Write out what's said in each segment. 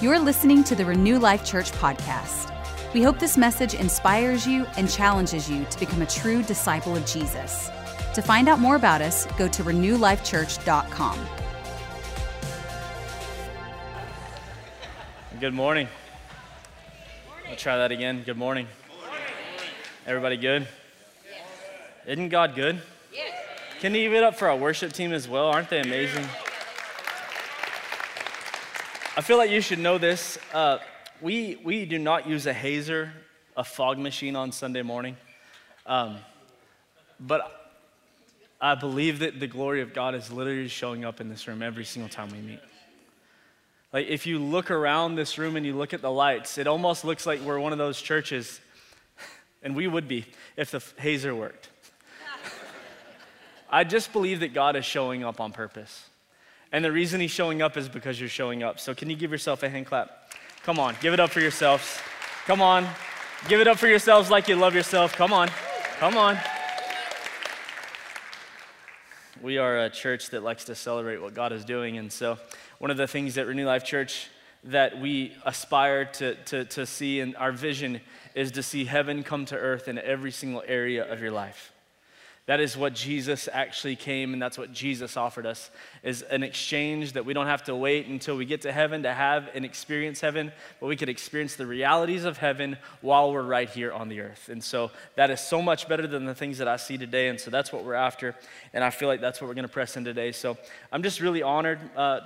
You're listening to the Renew Life Church podcast. We hope this message inspires you and challenges you to become a true disciple of Jesus. To find out more about us, go to renewlifechurch.com. Good morning. I'll try that again. Good morning. Everybody good? Isn't God good? Can you give it up for our worship team as well? Aren't they amazing? I feel like you should know this. We do not use a hazer, a fog machine on Sunday morning. But I believe that the glory of God is literally showing up in this room every single time we meet. Like if you look around this room and you look at the lights, it almost looks like we're one of those churches, and we would be if the hazer worked. I just believe that God is showing up on purpose. And the reason he's showing up is because you're showing up. So can you give yourself a hand clap? Come on, give it up for yourselves. Come on, give it up for yourselves like you love yourself. Come on, come on. We are a church that likes to celebrate what God is doing. And so one of the things at Renew Life Church that we aspire to see, and our vision is to see heaven come to earth in every single area of your life. That is what Jesus actually came, and that's what Jesus offered us, is an exchange that we don't have to wait until we get to heaven to have and experience heaven, but we could experience the realities of heaven while we're right here on the earth. And so that is so much better than the things that I see today, and so that's what we're after, and I feel like that's what we're going to press in today. So I'm just really honored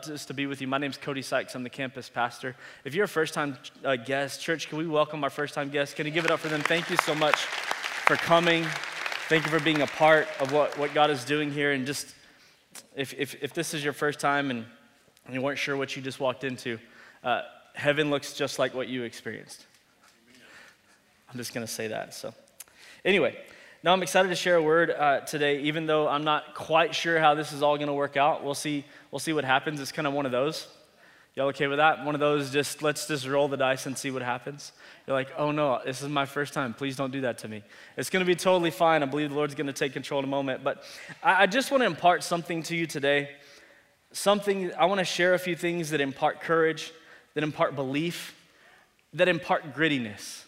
just to be with you. My name's Cody Sykes. I'm the campus pastor. If you're a first-time guest, church, can we welcome our first-time guests? Can you give it up for them? Thank you so much for coming. Thank you for being a part of what God is doing here. And just, if this is your first time and you weren't sure what you just walked into, heaven looks just like what you experienced. I'm just going to say that. So anyway, now I'm excited to share a word today, even though I'm not quite sure how this is all going to work out. We'll see what happens. It's kind of one of those. Y'all okay with that? One of those, just let's just roll the dice and see what happens. You're like, oh no, this is my first time. Please don't do that to me. It's going to be totally fine. I believe the Lord's going to take control in a moment. But I just want to impart something to you today. I want to share a few things that impart courage, that impart belief, that impart grittiness.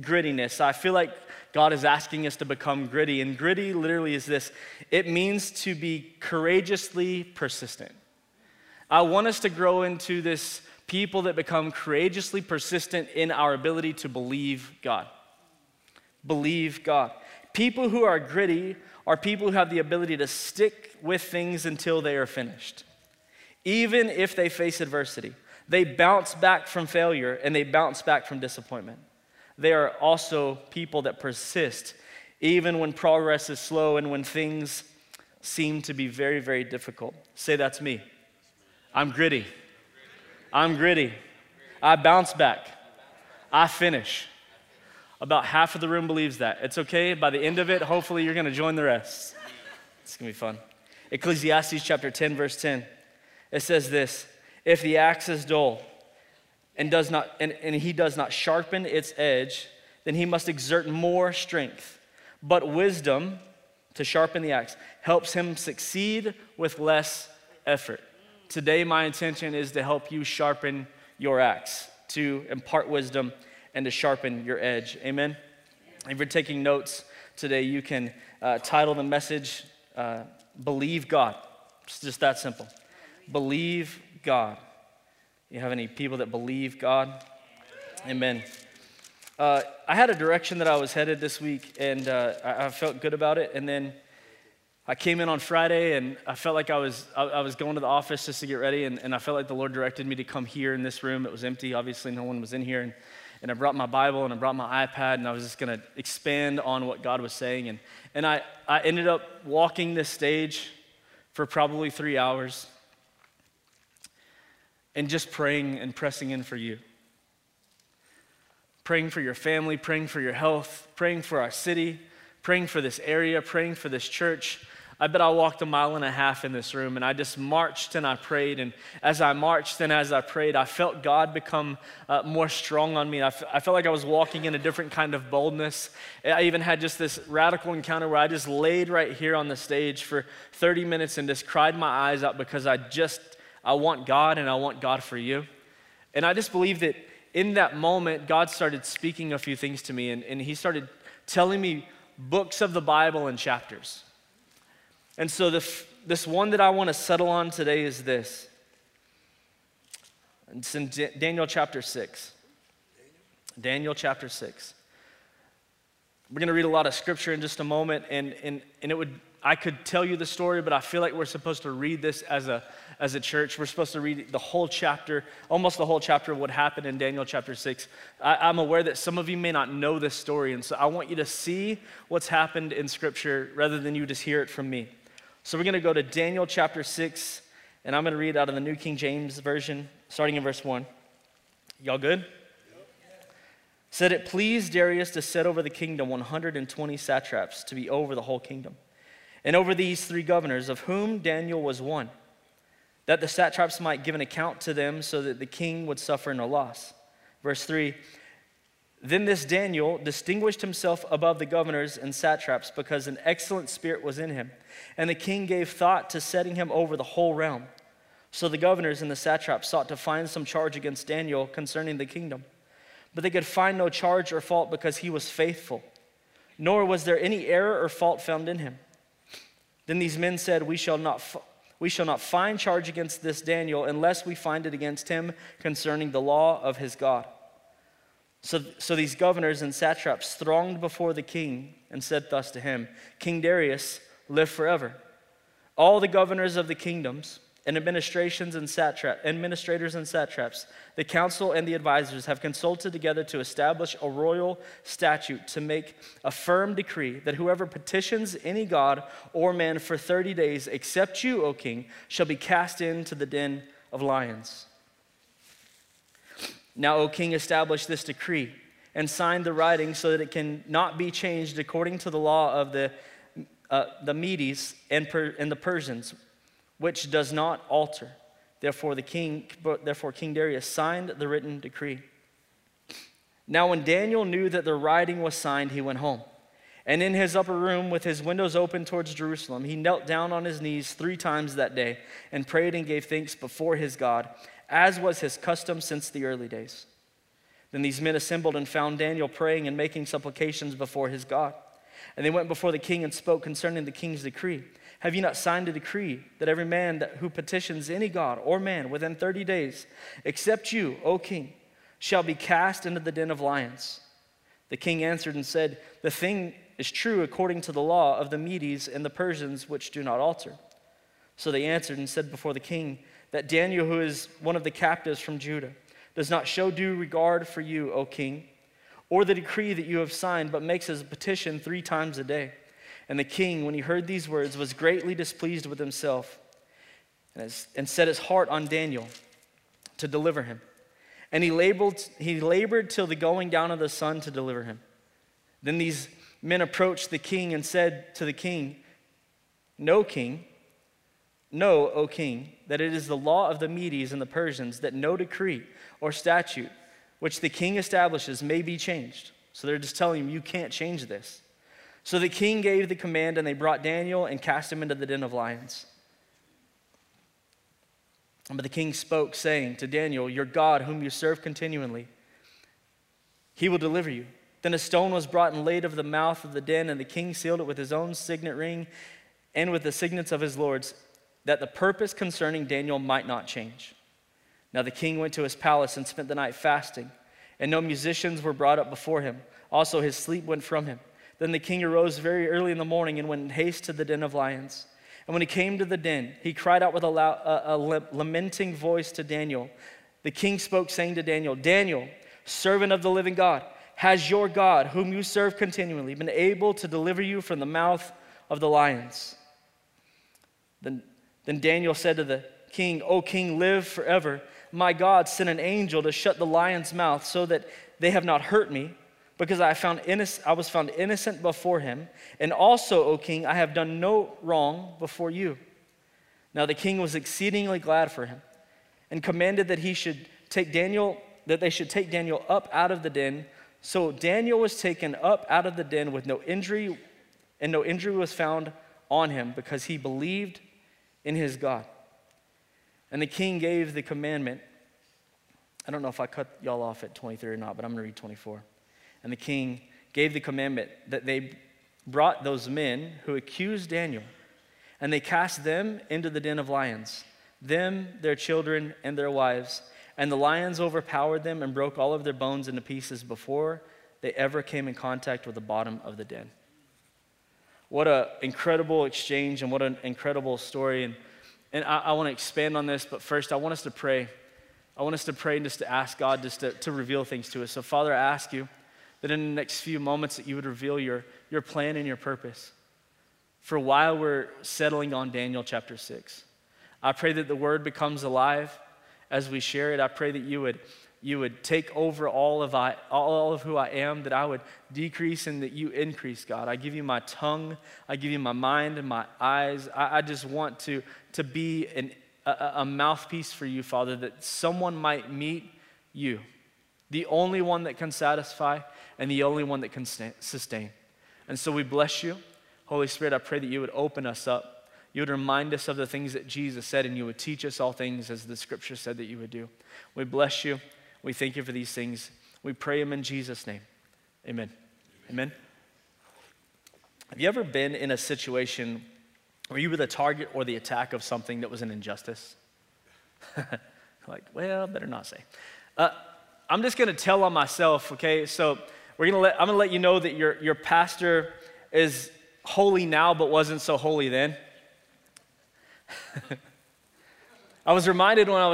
Grittiness. I feel like God is asking us to become gritty. And gritty literally is this. It means to be courageously persistent. I want us to grow into this people that become courageously persistent in our ability to believe God. Believe God. People who are gritty are people who have the ability to stick with things until they are finished. Even if they face adversity, they bounce back from failure and they bounce back from disappointment. They are also people that persist even when progress is slow and when things seem to be very, very difficult. Say, that's me. I'm gritty. I'm gritty. I bounce back. I finish. About half of the room believes that. It's okay. By the end of it, hopefully you're going to join the rest. It's going to be fun. Ecclesiastes chapter 10, verse 10. It says this, if the axe is dull and he does not sharpen its edge, then he must exert more strength. But wisdom, to sharpen the axe, helps him succeed with less effort. Today, my intention is to help you sharpen your axe, to impart wisdom, and to sharpen your edge. Amen? If you're taking notes today, you can title the message, Believe God. It's just that simple. Believe God. You have any people that believe God? Amen. I had a direction that I was headed this week, and I felt good about it, and then I came in on Friday, and I felt like I was going to the office just to get ready, and I felt like the Lord directed me to come here in this room. It was empty. Obviously, no one was in here, and I brought my Bible, and I brought my iPad, and I was just going to expand on what God was saying, and I ended up walking this stage for probably 3 hours and just praying and pressing in for you, praying for your family, praying for your health, praying for our city, praying for this area, praying for this church. I bet I walked a mile and a half in this room, and I just marched and I prayed, and as I marched and as I prayed, I felt God become more strong on me. I felt like I was walking in a different kind of boldness. I even had just this radical encounter where I just laid right here on the stage for 30 minutes and just cried my eyes out because I want God, and I want God for you. And I just believe that in that moment, God started speaking a few things to me, and he started telling me books of the Bible and chapters. And so this one that I want to settle on today is this. It's in Daniel chapter 6. Daniel chapter 6. We're going to read a lot of scripture in just a moment, and I could tell you the story, but I feel like we're supposed to read this as a church. We're supposed to read the whole chapter, almost the whole chapter of what happened in Daniel chapter 6. I'm aware that some of you may not know this story, and so I want you to see what's happened in scripture rather than you just hear it from me. So we're going to go to Daniel chapter 6, and I'm going to read out of the New King James Version, starting in verse 1. Y'all good? Said it pleased Darius to set over the kingdom 120 satraps to be over the whole kingdom, and over these 3 governors, of whom Daniel was one, that the satraps might give an account to them so that the king would suffer no loss. Verse 3, then this Daniel distinguished himself above the governors and satraps because an excellent spirit was in him, and the king gave thought to setting him over the whole realm. So the governors and the satraps sought to find some charge against Daniel concerning the kingdom, but they could find no charge or fault because he was faithful, nor was there any error or fault found in him. Then these men said, we shall not find charge against this Daniel unless we find it against him concerning the law of his God. So these governors and satraps thronged before the king and said thus to him, King Darius, live forever. All the governors of the kingdoms and administrators and satraps, the council and the advisors have consulted together to establish a royal statute to make a firm decree that whoever petitions any god or man for 30 days, except you, O king, shall be cast into the den of lions. Now, O king, establish this decree and sign the writing so that it can not be changed according to the law of the Medes and the Persians, which does not alter. Therefore King Darius signed the written decree. Now when Daniel knew that the writing was signed, he went home. And in his upper room with his windows open towards Jerusalem, he knelt down on his knees 3 times that day and prayed and gave thanks before his God, as was his custom since the early days. Then these men assembled and found Daniel praying and making supplications before his God. And they went before the king and spoke concerning the king's decree. Have you not signed a decree that every man who petitions any god or man within 30 days, except you, O king, shall be cast into the den of lions? The king answered and said, the thing is true according to the law of the Medes and the Persians, which do not alter. So they answered and said before the king that Daniel, who is one of the captives from Judah, does not show due regard for you, O king, or the decree that you have signed, but makes his petition 3 times a day. And the king, when he heard these words, was greatly displeased with himself and set his heart on Daniel to deliver him. And he labored till the going down of the sun to deliver him. Then these men approached the king and said to the king, know, O king, that it is the law of the Medes and the Persians that no decree or statute which the king establishes may be changed. So they're just telling him, you can't change this. So the king gave the command, and they brought Daniel and cast him into the den of lions. But the king spoke, saying to Daniel, your God, whom you serve continually, he will deliver you. Then a stone was brought and laid over the mouth of the den, and the king sealed it with his own signet ring and with the signets of his lords, that the purpose concerning Daniel might not change. Now the king went to his palace and spent the night fasting, and no musicians were brought up before him. Also his sleep went from him. Then the king arose very early in the morning and went in haste to the den of lions. And when he came to the den, he cried out with a lamenting voice to Daniel. The king spoke, saying to Daniel, Daniel, servant of the living God, has your God, whom you serve continually, been able to deliver you from the mouth of the lions? Then Daniel said to the king, O king, live forever. My God sent an angel to shut the lions' mouth so that they have not hurt me, because I was found innocent before him. And also, O king, I have done no wrong before you. Now the king was exceedingly glad for him, and commanded that they should take Daniel up out of the den. So Daniel was taken up out of the den with no injury, and no injury was found on him, because he believed in his God. And the king gave the commandment I don't know if I cut y'all off at 23 or not, but I'm going to read 24. And the king gave the commandment that they brought those men who accused Daniel, and they cast them into the den of lions, them, their children, and their wives. And the lions overpowered them and broke all of their bones into pieces before they ever came in contact with the bottom of the den. What an incredible exchange and what an incredible story. And I want to expand on this, but first I want us to pray. I want us to pray and just to ask God just to reveal things to us. So Father, I ask you that in the next few moments that you would reveal your plan and your purpose for why we're settling on Daniel chapter 6. I pray that the word becomes alive as we share it. I pray that you would take over all of who I am, that I would decrease and that you increase, God. I give you my tongue. I give you my mind and my eyes. I just want to be a mouthpiece for you, Father, that someone might meet you, the only one that can satisfy and the only one that can sustain. And so we bless you. Holy Spirit, I pray that you would open us up. You would remind us of the things that Jesus said, and you would teach us all things as the scripture said that you would do. We bless you. We thank you for these things. We pray them in Jesus' name. Amen. Amen. Have you ever been in a situation where you were the target or the attack of something that was an injustice? Like, well, better not say. I'm just going to tell on myself, okay? So I'm going to let you know that your pastor is holy now but wasn't so holy then. I was reminded when I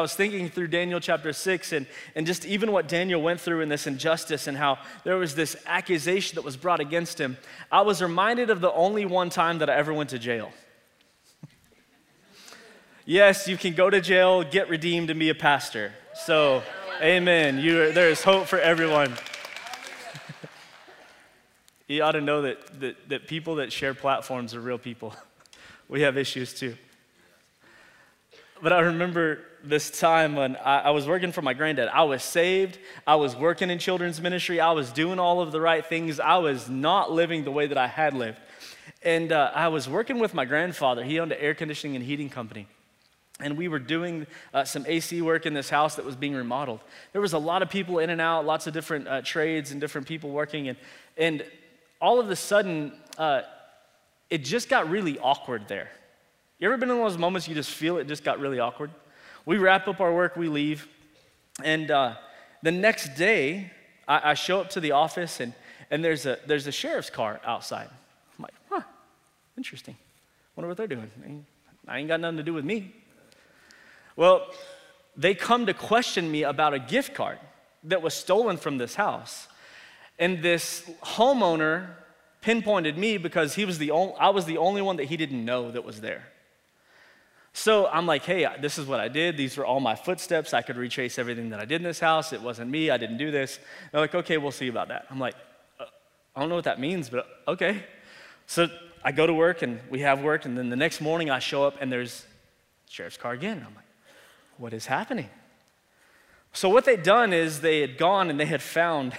was thinking through Daniel chapter 6 and just even what Daniel went through in this injustice and how there was this accusation that was brought against him. I was reminded of the only one time that I ever went to jail. Yes, you can go to jail, get redeemed, and be a pastor. So, amen. There is hope for everyone. You ought to know that people that share platforms are real people. We have issues too. But I remember this time when I was working for my granddad. I was saved. I was working in children's ministry. I was doing all of the right things. I was not living the way that I had lived. And I was working with my grandfather. He owned an air conditioning and heating company. And we were doing some AC work in this house that was being remodeled. There was a lot of people in and out, lots of different trades and different people working. And all of a sudden, it just got really awkward there. You ever been in one of those moments you just feel it just got really awkward? We wrap up our work, we leave, and the next day, I show up to the office, and there's a sheriff's car outside. I'm like, huh, interesting. Wonder what they're doing. I ain't got nothing to do with me. Well, they come to question me about a gift card that was stolen from this house, and this homeowner pinpointed me because I was the only one that he didn't know that was there. So I'm like, hey, this is what I did. These were all my footsteps. I could retrace everything that I did in this house. It wasn't me. I didn't do this. And they're like, okay, we'll see about that. I'm like, I don't know what that means, but okay. So I go to work, and we have work, and then the next morning I show up, and there's the sheriff's car again. And I'm like, what is happening? So what they'd done is they had gone, and they had found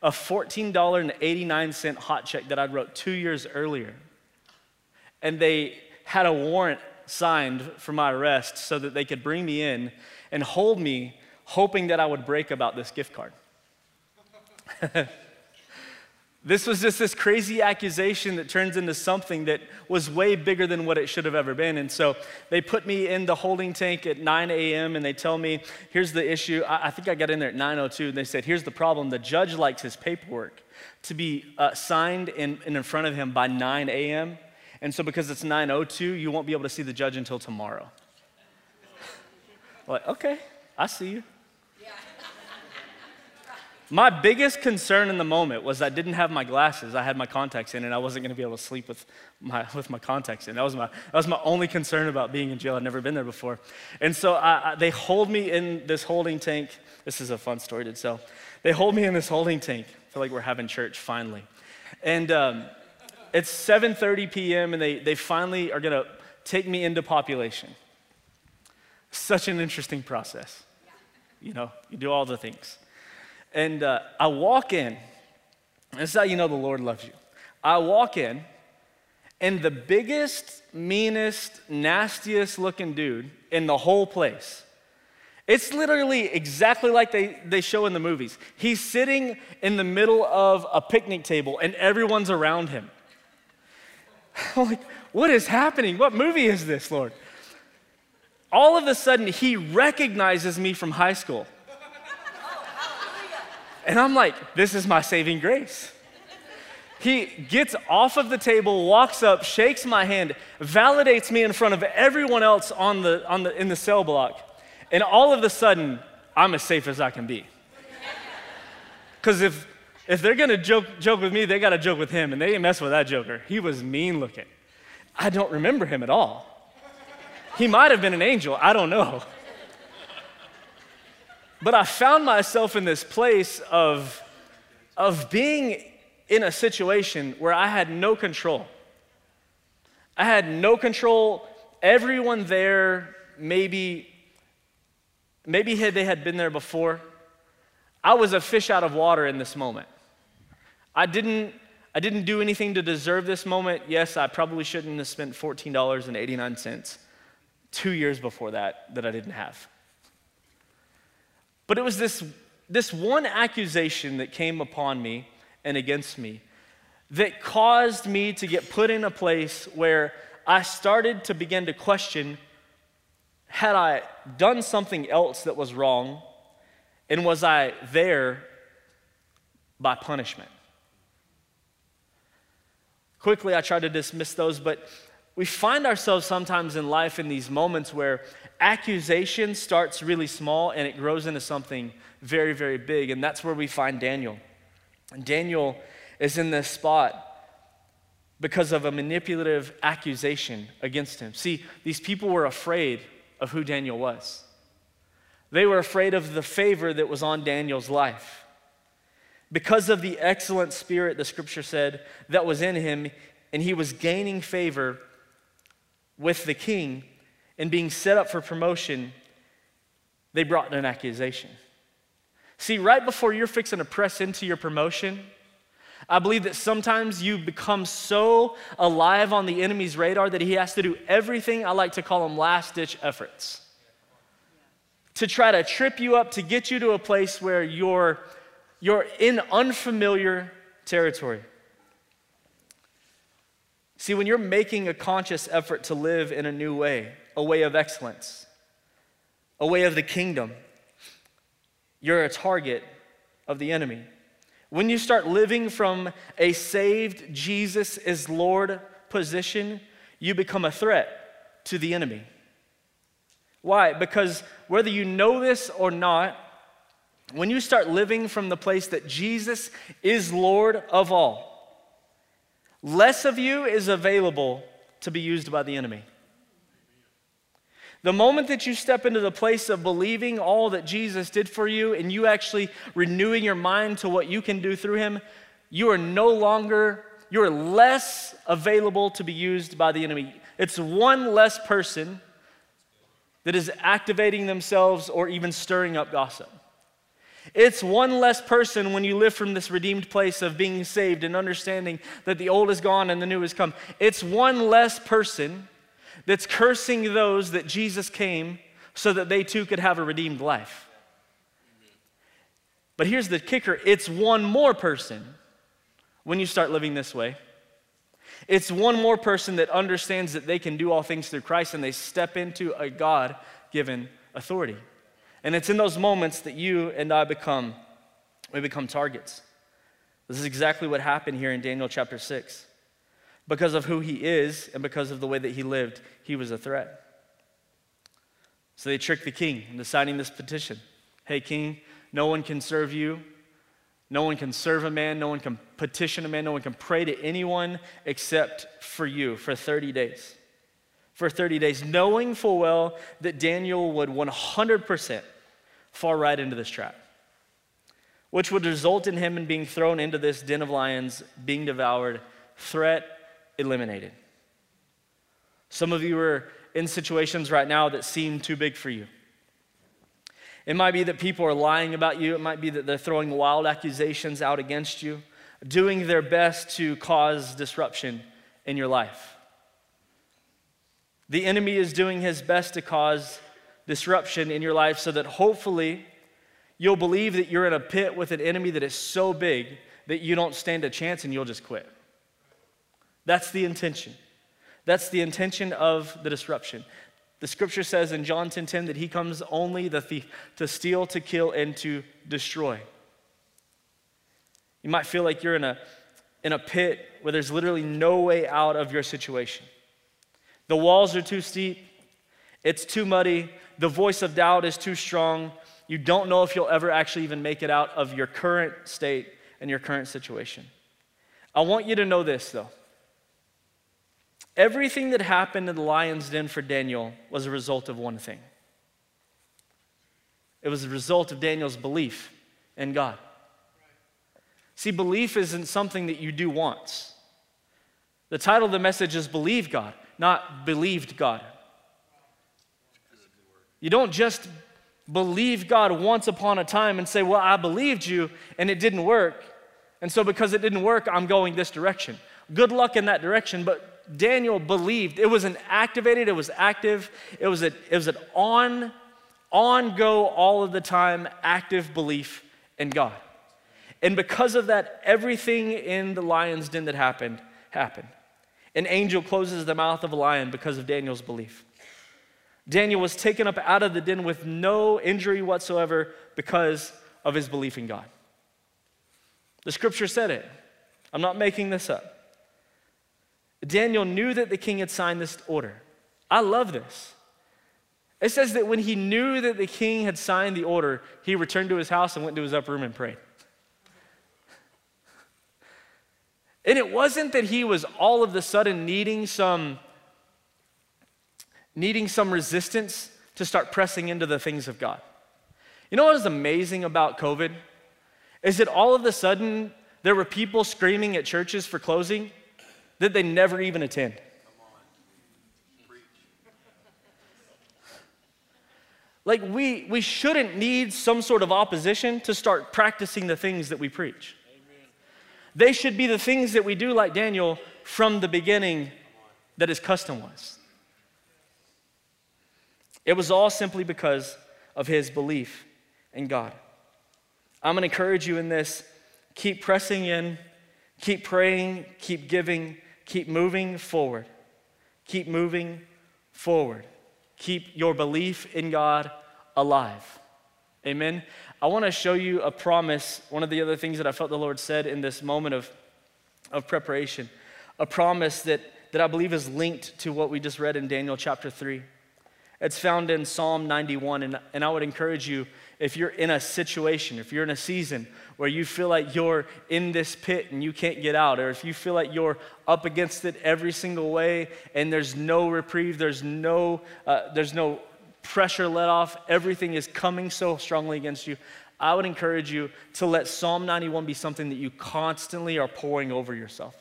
a $14.89 hot check that I wrote 2 years earlier. And they had a warrant signed for my arrest so that they could bring me in and hold me, hoping that I would break about this gift card. This was just this crazy accusation that turns into something that was way bigger than what it should have ever been. And so they put me in the holding tank at 9 a.m. and they tell me, here's the issue. I think I got in there at 9:02. And they said, here's the problem. The judge likes his paperwork to be signed in front of him by 9 a.m. And so because it's 9:02, you won't be able to see the judge until tomorrow. I'm like, okay, I see you. My biggest concern in the moment was I didn't have my glasses. I had my contacts in, and I wasn't going to be able to sleep with my contacts in. That was my only concern about being in jail. I'd never been there before. And so they hold me in this holding tank. This is a fun story to tell. They hold me in this holding tank. I feel like we're having church finally. And it's 7:30 p.m., and they finally are going to take me into population. Such an interesting process. You know, you do all the things. And I walk in, and this is how you know the Lord loves you. I walk in, and the biggest, meanest, nastiest looking dude in the whole place It's literally exactly like they show in the movies. He's sitting in the middle of a picnic table and everyone's around him. I'm like, what is happening? What movie is this, Lord? All of a sudden, he recognizes me from high school. And I'm like, this is my saving grace. He gets off of the table, walks up, shakes my hand, validates me in front of everyone else in the cell block. And all of a sudden, I'm as safe as I can be. Because if they're going to joke with me, they got to joke with him. And they didn't mess with that joker. He was mean looking. I don't remember him at all. He might have been an angel. I don't know. But I found myself in this place of being in a situation where I had no control. I had no control. Everyone there, maybe they had been there before. I was a fish out of water in this moment. I didn't do anything to deserve this moment. Yes, I probably shouldn't have spent $14.89 2 years before that I didn't have. But it was this one accusation that came upon me and against me that caused me to get put in a place where I started to begin to question, had I done something else that was wrong, and was I there by punishment? Quickly, I tried to dismiss those, but we find ourselves sometimes in life in these moments where accusation starts really small and it grows into something very, very big, and that's where we find Daniel. And Daniel is in this spot because of a manipulative accusation against him. See, these people were afraid of who Daniel was. They were afraid of the favor that was on Daniel's life. Because of the excellent spirit, the scripture said, that was in him, and he was gaining favor with the king and being set up for promotion, they brought an accusation. See, right before you're fixing to press into your promotion, I believe that sometimes you become so alive on the enemy's radar that he has to do everything, I like to call them last-ditch efforts, to try to trip you up, to get you to a place where you're in unfamiliar territory. See, when you're making a conscious effort to live in a new way, a way of excellence, a way of the kingdom, you're a target of the enemy. When you start living from a saved Jesus is Lord position, you become a threat to the enemy. Why? Because whether you know this or not, when you start living from the place that Jesus is Lord of all, less of you is available to be used by the enemy. The moment that you step into the place of believing all that Jesus did for you and you actually renewing your mind to what you can do through him, you are less available to be used by the enemy. It's one less person that is activating themselves or even stirring up gossip. It's one less person when you live from this redeemed place of being saved and understanding that the old is gone and the new has come. It's one less person that's cursing those that Jesus came so that they too could have a redeemed life. But here's the kicker. It's one more person when you start living this way. It's one more person that understands that they can do all things through Christ and they step into a God-given authority. And it's in those moments that you and I become targets. This is exactly what happened here in Daniel chapter 6. Because of who he is and because of the way that he lived, he was a threat. So they tricked the king into signing this petition. Hey, king, no one can serve you. No one can serve a man. No one can petition a man. No one can pray to anyone except for you for 30 days. For 30 days, knowing full well that Daniel would 100% fall right into this trap, which would result in him in being thrown into this den of lions, being devoured, threat eliminated. Some of you are in situations right now that seem too big for you. It might be that people are lying about you. It might be that they're throwing wild accusations out against you, doing their best to cause disruption in your life. The enemy is doing his best to cause disruption in your life so that hopefully you'll believe that you're in a pit with an enemy that is so big that you don't stand a chance and you'll just quit. That's the intention. That's the intention of the disruption. The scripture says in John 10:10 that he comes only, the thief, to steal, to kill, and to destroy. You might feel like you're in a pit where there's literally no way out of your situation. The walls are too steep. It's too muddy. The voice of doubt is too strong. You don't know if you'll ever actually even make it out of your current state and your current situation. I want you to know this, though. Everything that happened in the lion's den for Daniel was a result of one thing. It was a result of Daniel's belief in God. See, belief isn't something that you do once. The title of the message is Believe God, not Believed God. You don't just believe God once upon a time and say, well, I believed you and it didn't work. And so because it didn't work, I'm going this direction. Good luck in that direction. But Daniel believed. It was an activated, it was active. It was an on-go, all of the time, active belief in God. And because of that, everything in the lion's den that happened. An angel closes the mouth of a lion because of Daniel's belief. Daniel was taken up out of the den with no injury whatsoever because of his belief in God. The scripture said it. I'm not making this up. Daniel knew that the king had signed this order. I love this. It says that when he knew that the king had signed the order, he returned to his house and went to his upper room and prayed. And it wasn't that he was all of a sudden needing some resistance to start pressing into the things of God. You know what is amazing about COVID? Is that all of a sudden there were people screaming at churches for closing that they never even attend. Like we shouldn't need some sort of opposition to start practicing the things that we preach. They should be the things that we do, like Daniel, from the beginning that his custom was. It was all simply because of his belief in God. I'm going to encourage you in this. Keep pressing in. Keep praying. Keep giving. Keep moving forward. Keep moving forward. Keep your belief in God alive. Amen. I want to show you a promise, one of the other things that I felt the Lord said in this moment of preparation, a promise that I believe is linked to what we just read in Daniel chapter 3. It's found in Psalm 91, and I would encourage you, if you're in a situation, if you're in a season where you feel like you're in this pit and you can't get out, or if you feel like you're up against it every single way and there's no reprieve, there's no pressure let off, everything is coming so strongly against you, I would encourage you to let Psalm 91 be something that you constantly are pouring over yourself.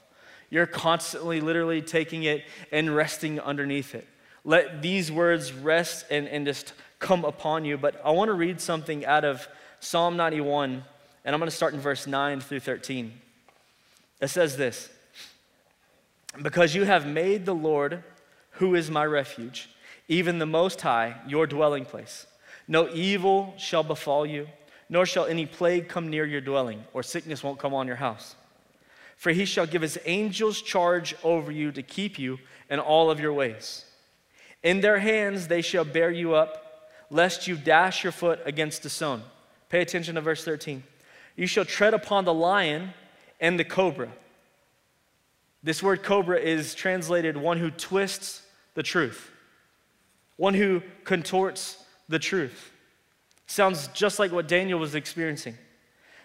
You're constantly literally taking it and resting underneath it. Let these words rest and just come upon you. But I want to read something out of Psalm 91, and I'm going to start in verse 9 through 13. It says this, "Because you have made the Lord, who is my refuge, even the Most High, your dwelling place. No evil shall befall you, nor shall any plague come near your dwelling, or sickness won't come on your house. For he shall give his angels charge over you to keep you in all of your ways. In their hands they shall bear you up, lest you dash your foot against a stone." Pay attention to verse 13. "You shall tread upon the lion and the cobra." This word cobra is translated one who twists the truth. One who contorts the truth. Sounds just like what Daniel was experiencing.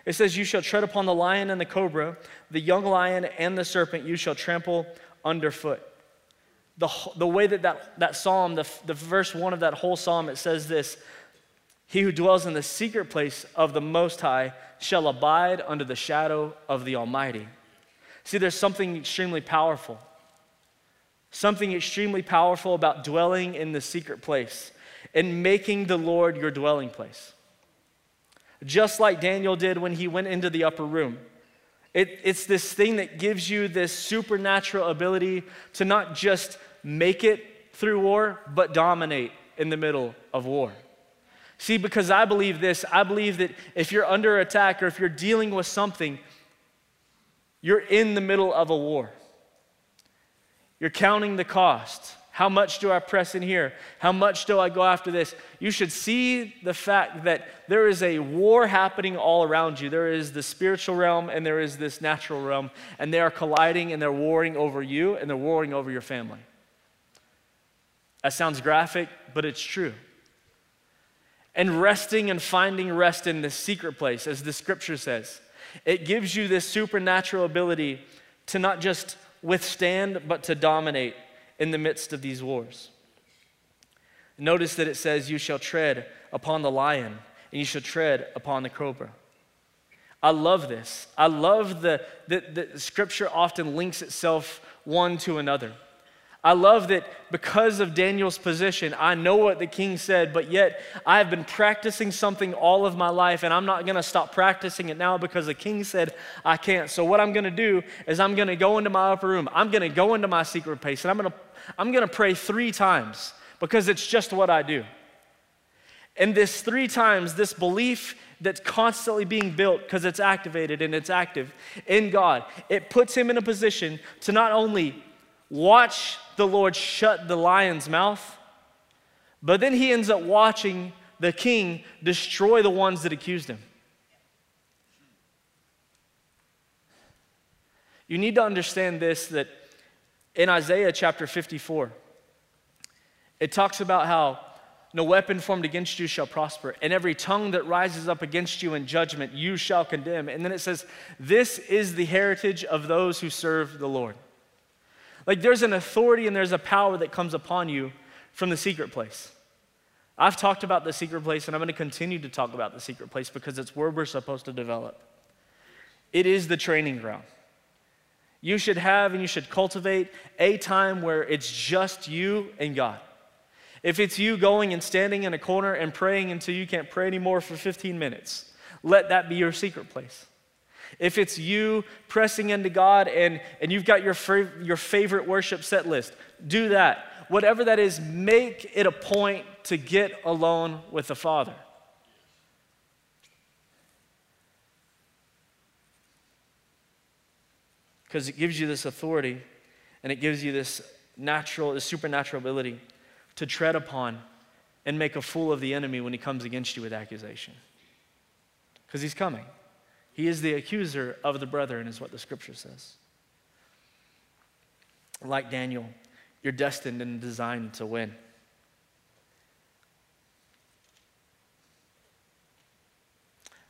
It says, "You shall tread upon the lion and the cobra, the young lion and the serpent you shall trample underfoot." The way that psalm, the verse 1 of that whole psalm, it says this, "He who dwells in the secret place of the Most High shall abide under the shadow of the Almighty." See, there's something extremely powerful. Something extremely powerful about dwelling in the secret place and making the Lord your dwelling place. Just like Daniel did when he went into the upper room. It's this thing that gives you this supernatural ability to not just make it through war, but dominate in the middle of war. See, because I believe this, I believe that if you're under attack or if you're dealing with something, you're in the middle of a war. You're counting the cost. How much do I press in here? How much do I go after this? You should see the fact that there is a war happening all around you. There is the spiritual realm and there is this natural realm, and they are colliding and they're warring over you and they're warring over your family. That sounds graphic, but it's true. And resting and finding rest in this secret place, as the scripture says, it gives you this supernatural ability to not just withstand, but to dominate in the midst of these wars. Notice that it says, you shall tread upon the lion and you shall tread upon the cobra. I love this. I love that scripture often links itself one to another. I love that because of Daniel's position, I know what the king said, but yet I've been practicing something all of my life, and I'm not going to stop practicing it now because the king said I can't. So what I'm going to do is I'm going to go into my upper room. I'm going to go into my secret place, and I'm going to pray 3 times because it's just what I do. And this 3 times, this belief that's constantly being built because it's activated and it's active in God, it puts him in a position to not only watch the Lord shut the lion's mouth, but then he ends up watching the king destroy the ones that accused him. You need to understand this, that in Isaiah chapter 54, it talks about how no weapon formed against you shall prosper, and every tongue that rises up against you in judgment you shall condemn. And then it says, this is the heritage of those who serve the Lord. Like, there's an authority and there's a power that comes upon you from the secret place. I've talked about the secret place, and I'm going to continue to talk about the secret place because it's where we're supposed to develop. It is the training ground. You should have and you should cultivate a time where it's just you and God. If it's you going and standing in a corner and praying until you can't pray anymore for 15 minutes, let that be your secret place. If it's you pressing into God and you've got your favorite worship set list, do that. Whatever that is, make it a point to get alone with the Father. Because it gives you this authority and it gives you this supernatural ability to tread upon and make a fool of the enemy when he comes against you with accusation. Because he's coming. He is the accuser of the brethren, is what the scripture says. Like Daniel, you're destined and designed to win.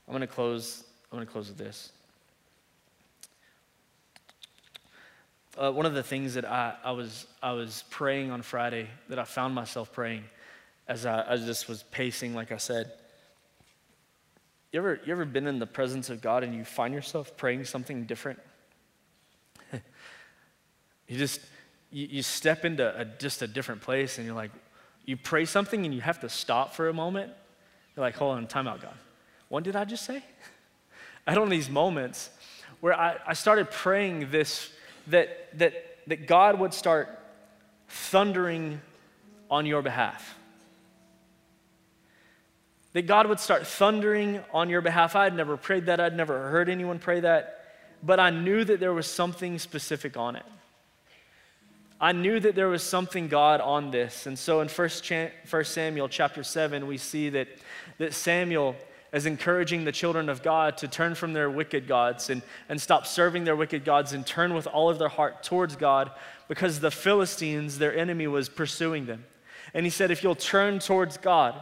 I'm going to close with this. One of the things that I was praying on Friday, that I found myself praying as I just was pacing, like I said. You ever been in the presence of God and you find yourself praying something different? you step into just a different place, and you're like, you pray something and you have to stop for a moment. You're like, hold on, time out, God. What did I just say? I had one of these moments where I started praying this, that God would start thundering on your behalf. That God would start thundering on your behalf. I had never prayed that. I'd never heard anyone pray that. But I knew that there was something specific on it. I knew that there was something God on this. And so in 1 Samuel chapter 7, we see that Samuel is encouraging the children of God to turn from their wicked gods and stop serving their wicked gods and turn with all of their heart towards God, because the Philistines, their enemy, was pursuing them. And he said, if you'll turn towards God,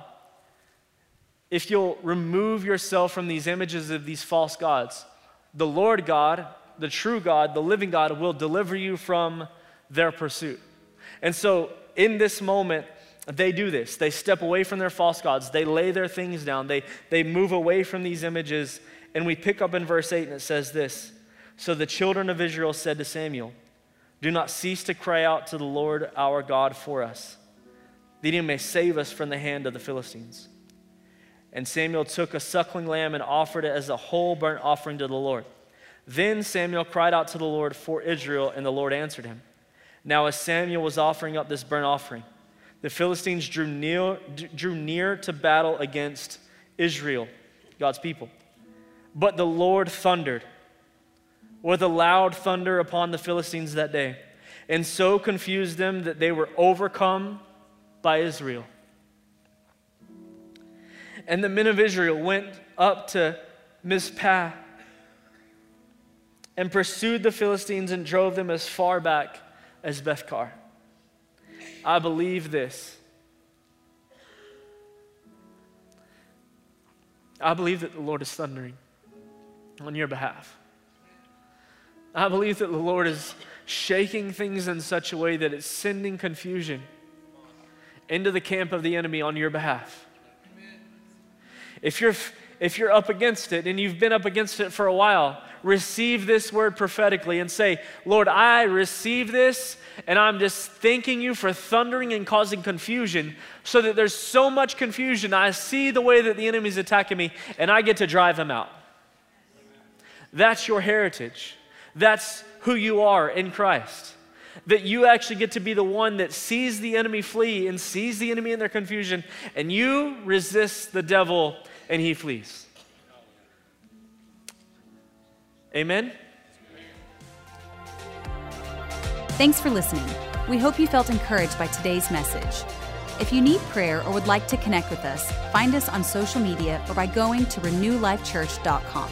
if you'll remove yourself from these images of these false gods, the Lord God, the true God, the living God, will deliver you from their pursuit. And so in this moment, they do this. They step away from their false gods. They lay their things down. They move away from these images. And we pick up in verse 8, and it says this. So the children of Israel said to Samuel, do not cease to cry out to the Lord our God for us, that he may save us from the hand of the Philistines. And Samuel took a suckling lamb and offered it as a whole burnt offering to the Lord. Then Samuel cried out to the Lord for Israel, and the Lord answered him. Now as Samuel was offering up this burnt offering, The Philistines drew near to battle against Israel, God's people. But the Lord thundered with a loud thunder upon the Philistines that day, and so confused them that they were overcome by Israel. And the men of Israel went up to Mizpah and pursued the Philistines and drove them as far back as Bethkar. I believe this. I believe that the Lord is thundering on your behalf. I believe that the Lord is shaking things in such a way that it's sending confusion into the camp of the enemy on your behalf. If you're up against it, and you've been up against it for a while, receive this word prophetically and say, Lord, I receive this, and I'm just thanking you for thundering and causing confusion, so that there's so much confusion, I see the way that the enemy's attacking me, and I get to drive him out. That's your heritage. That's who you are in Christ. That you actually get to be the one that sees the enemy flee and sees the enemy in their confusion, and you resist the devil and he flees. Amen? Thanks for listening. We hope you felt encouraged by today's message. If you need prayer or would like to connect with us, find us on social media or by going to renewlifechurch.com.